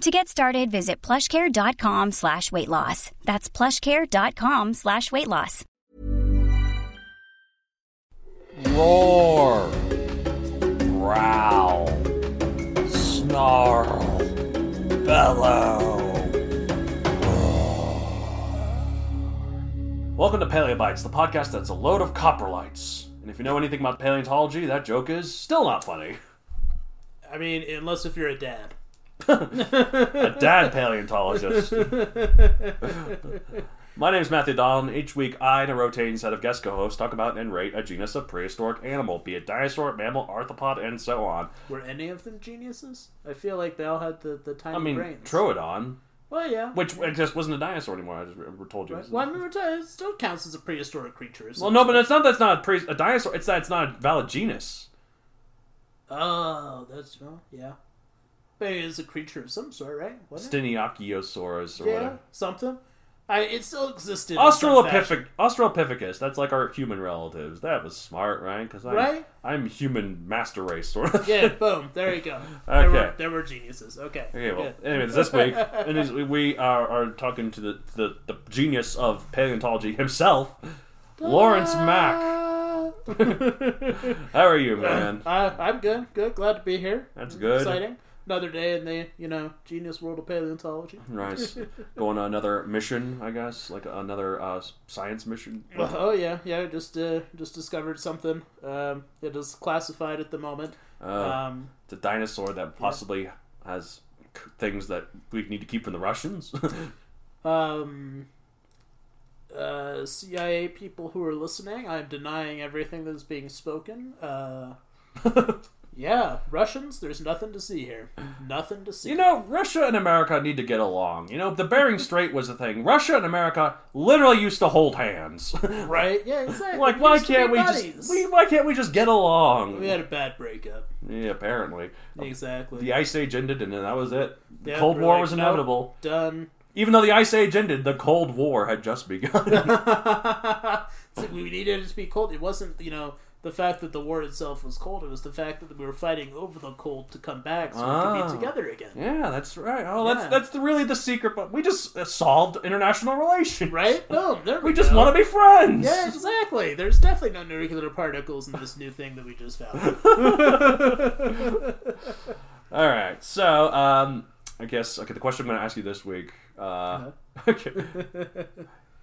To get started, visit plushcare.com/weightloss. That's plushcare.com/weightloss. Roar. Growl. Snarl. Bellow. Welcome to Paleobites, the podcast that's a load of coprolites. And if you know anything about paleontology, that joke is still not funny. I mean, unless if you're a dad. A dad paleontologist. My name's Matthew Dolan. Each week, I and a rotating set of guest co-hosts talk about and rate a genus of prehistoric animal, be it dinosaur, mammal, arthropod, and so on. Were any of them geniuses? I feel like they all had the tiny brains. Troodon. Well, yeah. Which it just wasn't a dinosaur anymore. I just told you. Right. Well, I mean, it still counts as a prehistoric creature. Well, no, but it's not a dinosaur. It's that it's not a valid genus. Oh, that's wrong. Yeah. It is a creature of some sort, right? Steniochiosaurus or whatever. Something. It still existed. Australopithecus. That's like our human relatives. That was smart, right? Because I'm human master race sort of. Yeah, boom. There you go. Okay. There were geniuses. Okay. Okay. Well, anyways, this week we are talking to the genius of paleontology himself, Lawrence Mack. How are you, man? I'm good. Good. Glad to be here. That's good. Exciting. Another day in the, genius world of paleontology. Nice. Going on another mission, I guess, like another science mission. Oh yeah. Just discovered something. It is classified at the moment. It's a dinosaur that possibly has things that we need to keep from the Russians. CIA people who are listening, I'm denying everything that is being spoken. Yeah, Russians, there's nothing to see here. Nothing to see. Russia and America need to get along. The Bering Strait was a thing. Russia and America literally used to hold hands. Right? Yeah, exactly. Like, why can't we just get along? We had a bad breakup. Yeah, apparently. Exactly. The Ice Age ended, and then that was it. The Cold War was inevitable. Done. Even though the Ice Age ended, the Cold War had just begun. So we needed it to be cold. It wasn't, the fact that the war itself was cold, it was the fact that we were fighting over the cold to come back so we could be together again. Yeah, that's right. Oh, yeah. That's really the secret. But we just solved international relations. Right? Oh, there we just want to be friends. Yeah, exactly. There's definitely no nuclear particles in this new thing that we just found. All right. So, I guess the question I'm going to ask you this week. Okay.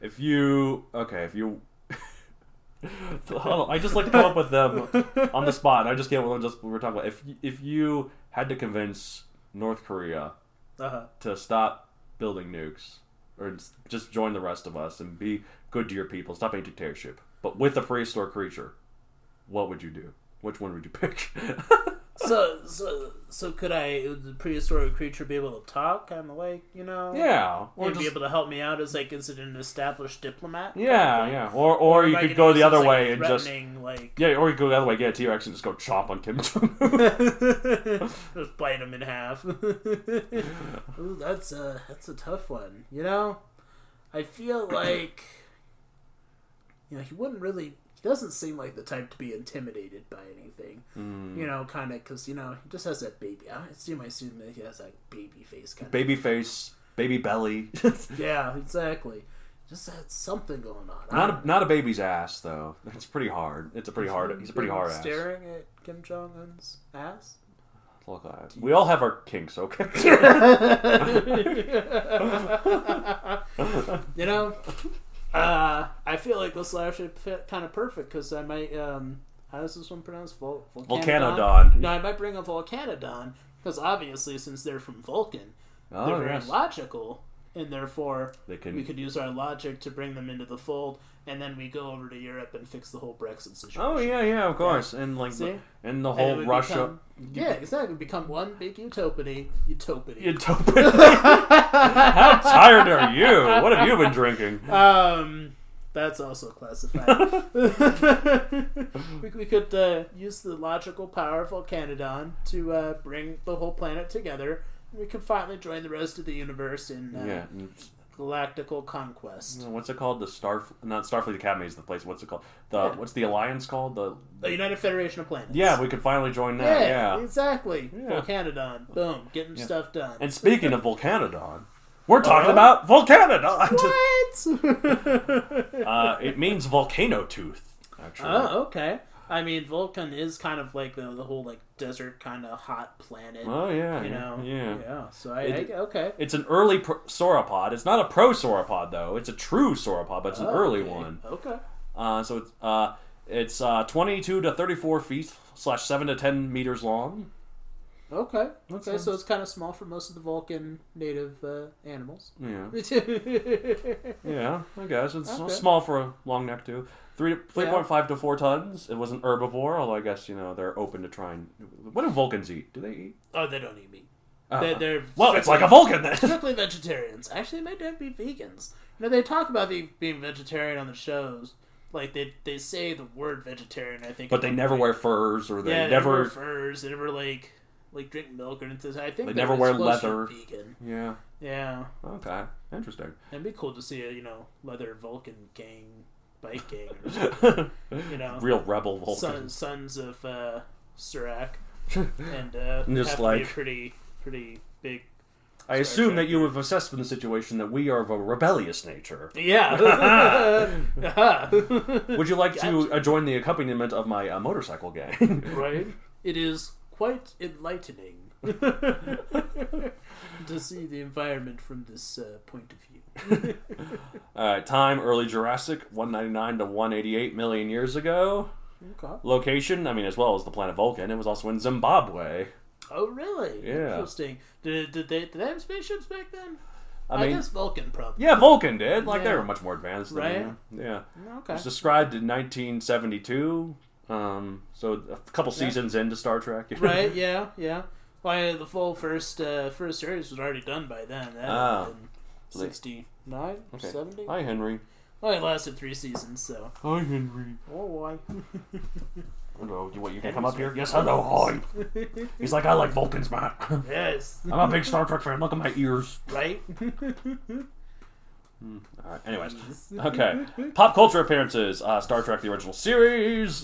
If you... I just like to come up with them on the spot. I just can't remember just what we're talking about. If you had to convince North Korea to stop building nukes or just join the rest of us and be good to your people, stop being dictatorship, but with a prehistoric creature, what would you do? Which one would you pick? So could would the prehistoric creature be able to talk? Kind of like, Yeah. Or be able to help me out as, is it an established diplomat? Yeah, kind of Or you could go the other way and just... Yeah, or you could go the other way, get a T-Rex and just go chop on Kim Jong-un. Just bite him in half. Ooh, that's a tough one. I feel like... he wouldn't really... doesn't seem like the type to be intimidated by anything, kind of, because, he just has that baby. I assume that he has that baby face kind of baby thing. Face, baby belly. Yeah, exactly. Just had something going on. Not a baby's ass though. It's pretty hard. He's a pretty hard ass. Staring at Kim Jong Un's ass. Look, we all have our kinks, okay? I feel like this will actually fit kind of perfect because I might. How is this one pronounced? Vulcanodon. No, I might bring a Vulcanodon because obviously, since they're from Vulcan, they're very logical, and therefore we could use our logic to bring them into the fold, and then we go over to Europe and fix the whole Brexit situation. Oh yeah, of course, yeah. And like the whole Russia. It would become one big utopity. How tired are you? What have you been drinking? That's also classified. We could use the logical power of Vulcanodon to bring the whole planet together. We could finally join the rest of the universe in galactical conquest. What's it called? Not Starfleet Academy is the place. What's it called? What's the alliance called? The United Federation of Planets. Yeah, we could finally join that. Yeah. Exactly. Yeah. Vulcanodon. Boom. Getting stuff done. And speaking of Vulcanodon, we're talking about Vulcanodon. What? It means volcano tooth, actually. Oh, okay. I mean, Vulcan is kind of like the whole like desert kind of hot planet. Oh yeah, you know. So it's an early sauropod. It's not a prosauropod though. It's a true sauropod, but it's an early one. Okay. So it's 22 to 34 feet / 7 to 10 meters long. Okay. Okay. So it's kind of small for most of the Vulcan native animals. Yeah. Yeah. I guess it's small for a long neck too. 3.5 to 4 tons. It was an herbivore, although I guess, they're open to trying. What do Vulcans eat? Do they eat? Oh, they don't eat meat. Well, it's like a Vulcan then. Strictly vegetarians. Actually, they might be vegans. They talk about being vegetarian on the shows. Like, they say the word vegetarian, I think. But they never wear furs, or they never wear furs. They never, like drink milk or anything. I think they never wear leather. Vegan. Yeah. Yeah. Okay. Interesting. It'd be cool to see a, leather Vulcan gang. Biking or something. Real rebel Vulcan. Sons of Serac. And just like pretty big. I assume that you have assessed from the situation that we are of a rebellious nature. Yeah. Would you like to join the accompaniment of my motorcycle gang? Right. It is quite enlightening to see the environment from this point of view. Time, early Jurassic, 199 to 188 million years ago. Okay. Location, as well as the planet Vulcan, it was also in Zimbabwe. Oh, really? Yeah. Interesting. Did they have spaceships back then? I guess Vulcan probably. Yeah, Vulcan did. They were much more advanced than you. Yeah. Okay. It was described in 1972, so a couple seasons into Star Trek. Right, yeah. Well, the full first series was already done by then. That happened. 69? Okay. 70? Hi, Henry. Well, it lasted 3 seasons, so... Hi, Henry. Oh, hi. Hello. You can come up here? Yes, hello, hi. He's like, I like Vulcans, man. Yes. I'm a big Star Trek fan. Look at my ears. Right? All right, anyways. Okay. Pop culture appearances. Star Trek The Original Series.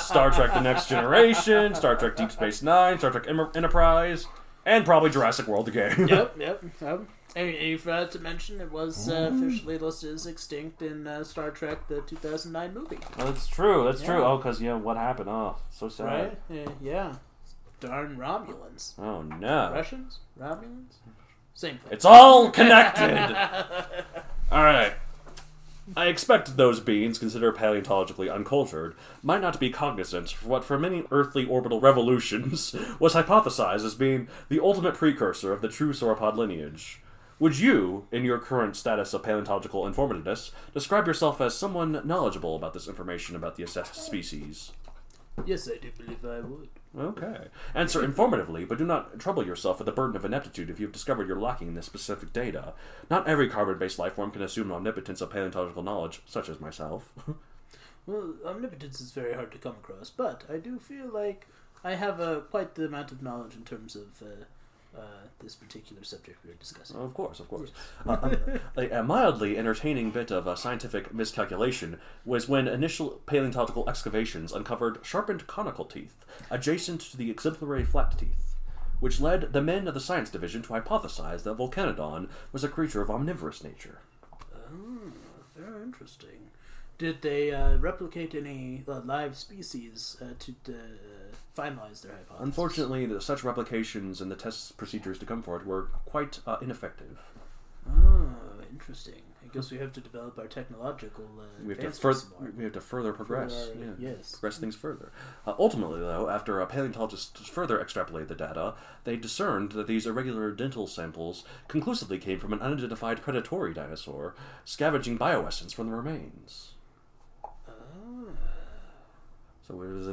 Star Trek The Next Generation. Star Trek Deep Space Nine. Star Trek Enterprise. And probably Jurassic World again. Yep. And you forgot to mention it was officially listed as extinct in Star Trek, the 2009 movie. Oh, that's true. Oh, because, what happened? Oh, so sad. Right? Yeah. Darn Romulans. Oh, no. Russians? Romulans? Same thing. It's all connected! All right. I expect those beings, considered paleontologically uncultured, might not be cognizant of what for many earthly orbital revolutions was hypothesized as being the ultimate precursor of the true sauropod lineage. Would you, in your current status of paleontological informativeness, describe yourself as someone knowledgeable about this information about the assessed species? Yes, I do believe I would. Okay. Answer informatively, but do not trouble yourself with the burden of ineptitude if you have discovered you're lacking in this specific data. Not every carbon-based life form can assume omnipotence of paleontological knowledge, such as myself. Well, omnipotence is very hard to come across, but I do feel like I have quite the amount of knowledge in terms of... this particular subject we were discussing. Of course. A mildly entertaining bit of a scientific miscalculation was when initial paleontological excavations uncovered sharpened conical teeth adjacent to the exemplary flat teeth, which led the men of the science division to hypothesize that Vulcanodon was a creature of omnivorous nature. Oh, very interesting. Did they replicate any live species to finalize their hypothesis? Unfortunately, such replications and the test procedures to come for it were quite ineffective. Oh, interesting. I guess we have to develop our technological we have to further progress. Progress things further. Ultimately, though, after paleontologists further extrapolated the data, they discerned that these irregular dental samples conclusively came from an unidentified predatory dinosaur scavenging bioessence from the remains. So it was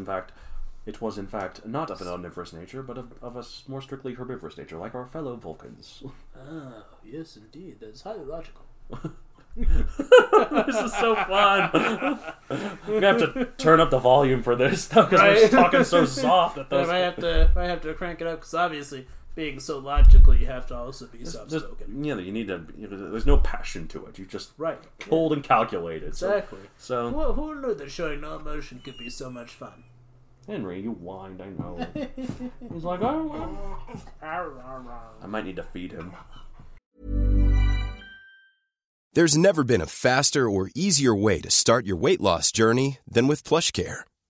in fact not of an omnivorous nature, but of a more strictly herbivorous nature, like our fellow Vulcans. Ah, yes, indeed. That's highly logical. This is so fun. I'm going to have to turn up the volume for this stuff, because we're just talking so soft at those. I might have to crank it up, because obviously, being so logical, you have to also be soft-spoken. Yeah, you need to. There's no passion to it. You just cold and calculated. Exactly. So who knew that showing no emotion could be so much fun? Henry, you whined. I know. He's like, oh, I might need to feed him. There's never been a faster or easier way to start your weight loss journey than with PlushCare.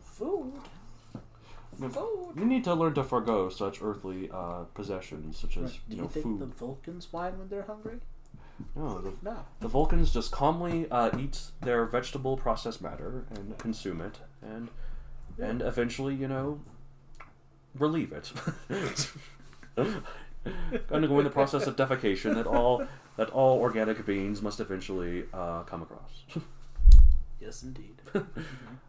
Food. You need to learn to forgo such earthly possessions, such as food. Do you think the Vulcans whine when they're hungry? No. The Vulcans just calmly eat their vegetable processed matter and consume it, and eventually, relieve it. Undergoing the process of defecation that all organic beings must eventually come across. Yes, indeed.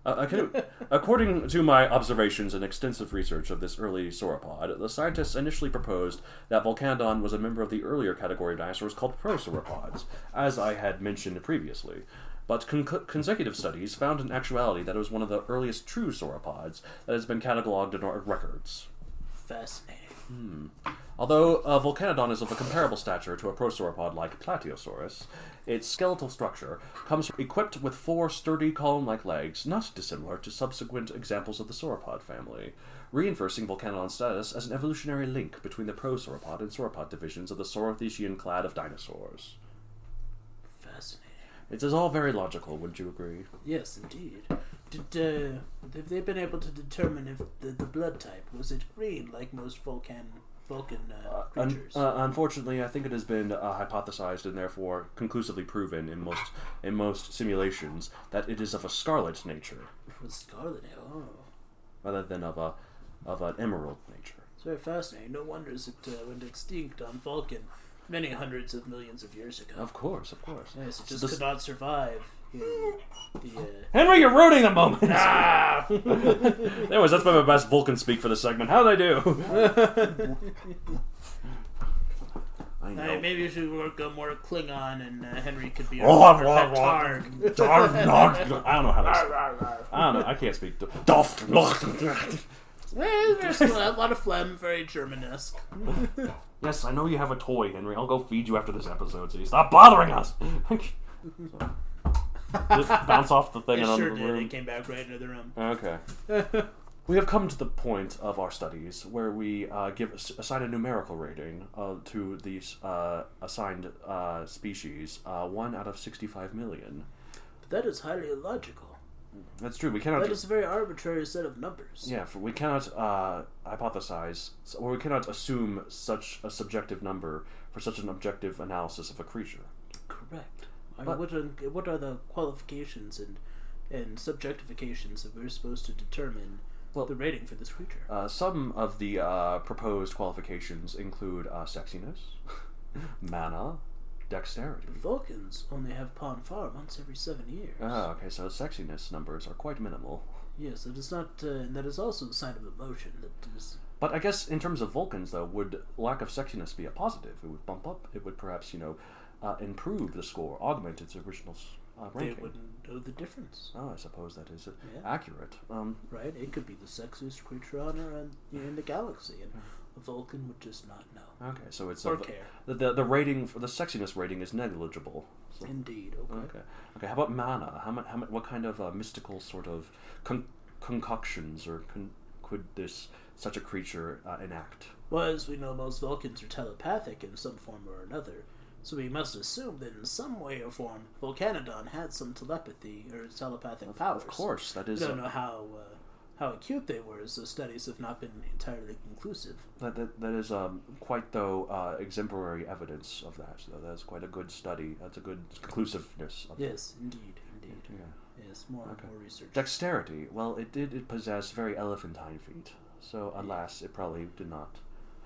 According to my observations and extensive research of this early sauropod, the scientists initially proposed that Vulcanodon was a member of the earlier category of dinosaurs called prosauropods, as I had mentioned previously. But consecutive studies found in actuality that it was one of the earliest true sauropods that has been catalogued in our records. Fascinating. Although Vulcanodon is of a comparable stature to a prosauropod like Plateosaurus, its skeletal structure comes equipped with four sturdy column-like legs, not dissimilar to subsequent examples of the sauropod family, reinforcing Vulcanodon's status as an evolutionary link between the prosauropod and sauropod divisions of the Saurothecian clade of dinosaurs. Fascinating. It is all very logical, wouldn't you agree? Yes, indeed. Did have they been able to determine if the blood type was it green like most Vulcan creatures? Unfortunately, I think it has been hypothesized and therefore conclusively proven in most simulations that it is of a scarlet nature. Rather than of an emerald nature. It's very fascinating. No wonder it went extinct on Vulcan many hundreds of millions of years ago. Of course. Yes, it just could not survive. Henry, you're ruining the moment. Anyways, that's my best Vulcan speak for the segment. How'd I do? I know. Maybe you should work more Klingon, and Henry could be a Targ. I don't know. I can't speak. There's a lot of phlegm, very German-esque. Yes, I know you have a toy, Henry. I'll go feed you after this episode, so you stop bothering us. Bounce off the thing. It sure did. It came back right into the room. Okay. We have come to the point of our studies where we assign a numerical rating to these assigned species, 1 out of 65 million. But that is highly illogical. That's true. We cannot. That is a very arbitrary set of numbers. Yeah, we cannot hypothesize, or we cannot assume such a subjective number for such an objective analysis of a creature. Correct. But what are the qualifications and subjectifications that we're supposed to determine the rating for this creature? Some of the proposed qualifications include sexiness, manna, dexterity. The Vulcans only have pawn far once every 7 years. Ah, okay, so sexiness numbers are quite minimal. Yes, it is not, and that is also a sign of emotion that is... But I guess in terms of Vulcans, though, would lack of sexiness be a positive? It would bump up, it would perhaps, improve the score, augment its original ranking. They wouldn't know the difference. Oh, I suppose that is accurate. Right, it could be the sexiest creature on Earth in the galaxy, and a Vulcan would just not know. Okay, so it's... The rating, the sexiness rating is negligible. So. Indeed, okay. How about mana? What kind of mystical sort of concoctions or could this... such a creature enact? Well, as we know, most Vulcans are telepathic in some form or another, so we must assume that in some way or form, Vulcanodon had some telepathy or telepathic powers. Of course, that is... We don't know how acute they were, so studies have not been entirely conclusive. That is quite, though, exemplary evidence of that. So that's quite a good study. That's a good conclusiveness of that. Yes, indeed. Yeah. Yes, more research. Dexterity. Well, it possessed very elephantine feet. So, alas, it probably did not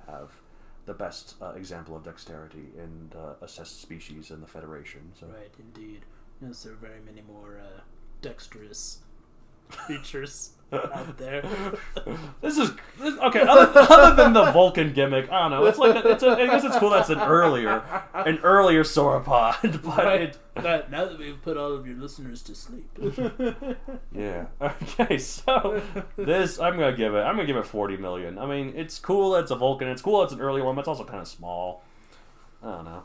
have the best example of dexterity in assessed species in the Federation. So. Right, indeed. Yes, there are very many more dexterous creatures out there. Other than the Vulcan gimmick, I don't know. It's like I guess it's cool that's an earlier sauropod. But right. Now that we've put all of your listeners to sleep. Yeah. Okay. So this, I'm gonna give it 40 million. I mean, it's cool. It's a Vulcan. It's cool. It's an early one. But it's also kind of small. I don't know.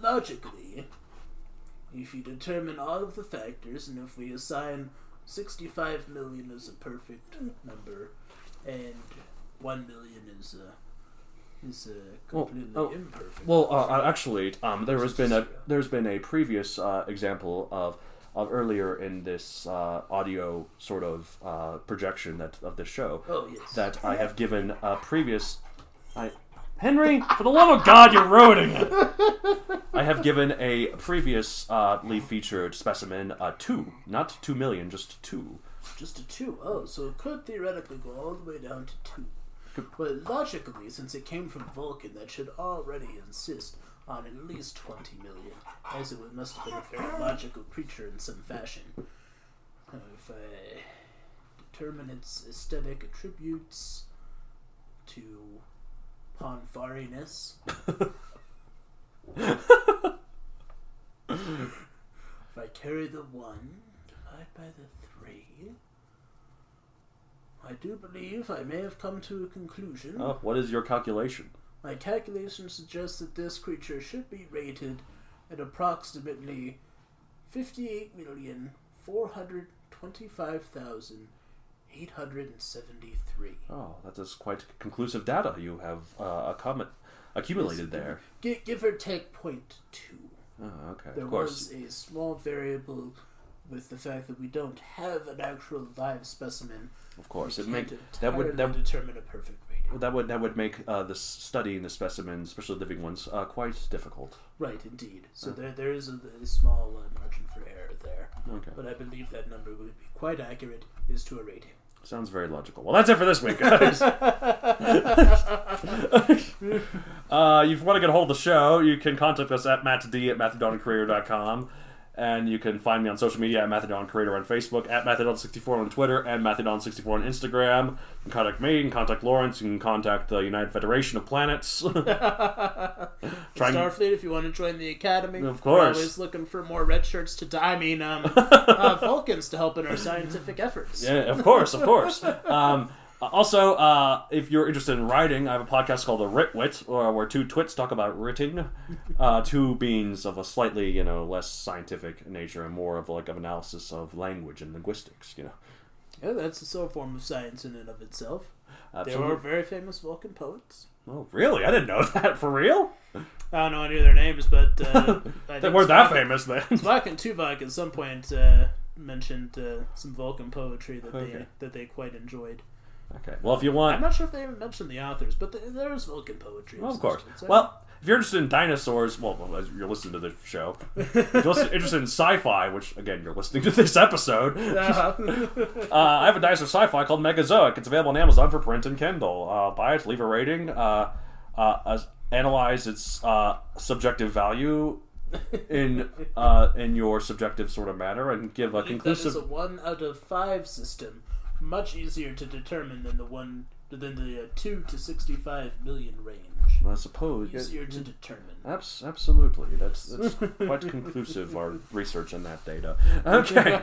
Logically, if you determine all of the factors, and if we assign 65 million is a perfect number, and 1 million is completely imperfect. Well, actually, there's been a previous example of earlier in this audio sort of projection of this show. Oh, yes. That I have given a previous. Henry, for the love of God, you're ruining it! I have given a previously featured specimen 2. Not 2 million, just 2. Just a 2? Oh, so it could theoretically go all the way down to 2. But logically, since it came from Vulcan, that should already insist on at least 20 million, as it must have been a very logical creature in some fashion. If I determine its aesthetic attributes to... Ponfariness. If I carry the 1, divide by the 3, I do believe I may have come to a conclusion. Oh, what is your calculation? My calculation suggests that this creature should be rated at approximately 58,425,000. 873. Oh, that is quite conclusive data you have accumulated there. Give or take 0.2. Oh, okay. There was a small variable with the fact that we don't have an actual live specimen. Of course, that would determine a perfect rating. That would make this studying the specimens, especially living ones, quite difficult. Right, indeed. So there is a small margin for error there. Okay. But I believe that number would be quite accurate as to a rating. Sounds very logical. Well, that's it for this week, guys. If you want to get a hold of the show, you can contact us at mattd@matthewdonandcreator.com. And you can find me on social media at Matthewdon Creator on Facebook, at Matthewdon64 on Twitter, and Matthewdon64 on Instagram. You can contact me, you can contact Lawrence, you can contact the United Federation of Planets. Starfleet, if you want to join the Academy. Of course. We're always looking for more red shirts Vulcans to help in our scientific efforts. Yeah, of course. Also, if you're interested in writing, I have a podcast called The Ritwit, where two twits talk about writing. Two beings of a slightly, less scientific nature and more of like of analysis of language and linguistics. Yeah, that's a sort of form of science in and of itself. Absolutely. There are very famous Vulcan poets. Oh, really? I didn't know that. For real? I don't know any of their names, but they weren't that famous then. Spock and Tuvok at some point mentioned some Vulcan poetry that they quite enjoyed. Okay. Well, if you want... I'm not sure if they even mentioned the authors, but there's Vulcan poetry. Well, of course. Well, if you're interested in dinosaurs... Well, as you're listening to this show. If you're interested in sci-fi, which, again, you're listening to this episode. I have a dinosaur sci-fi called Megazoic. It's available on Amazon for print and Kindle. Buy it, leave a rating. analyze its subjective value in your subjective sort of manner and give a conclusive. That is a 1 out of 5 system, much easier to determine than the 2 to 65 million range. Well, I suppose easier to determine. Absolutely, that's quite conclusive. Our research in that data. Okay.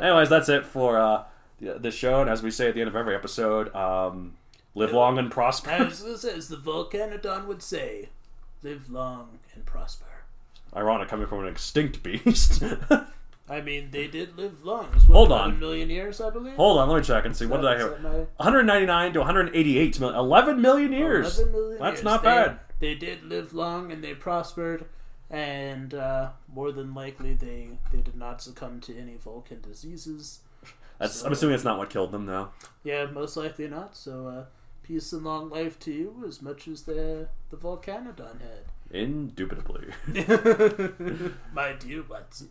Anyways, that's it for this show, and as we say at the end of every episode, live long and prosper. As the Vulcanodon would say, live long and prosper. Ironic, coming from an extinct beast. I mean, they did live long. It was, what, hold on, 1 million years, I believe. Hold on, let me check and see. What did I hear? 199 to 188 million. 11 million years. 11 million That's years. Not bad. They did live long and they prospered, and more than likely they did not succumb to any Vulcan diseases. I'm assuming that's not what killed them, though. Yeah, most likely not. So peace and long life to you, as much as the Vulcanodon had. Indubitably. My dear Watson.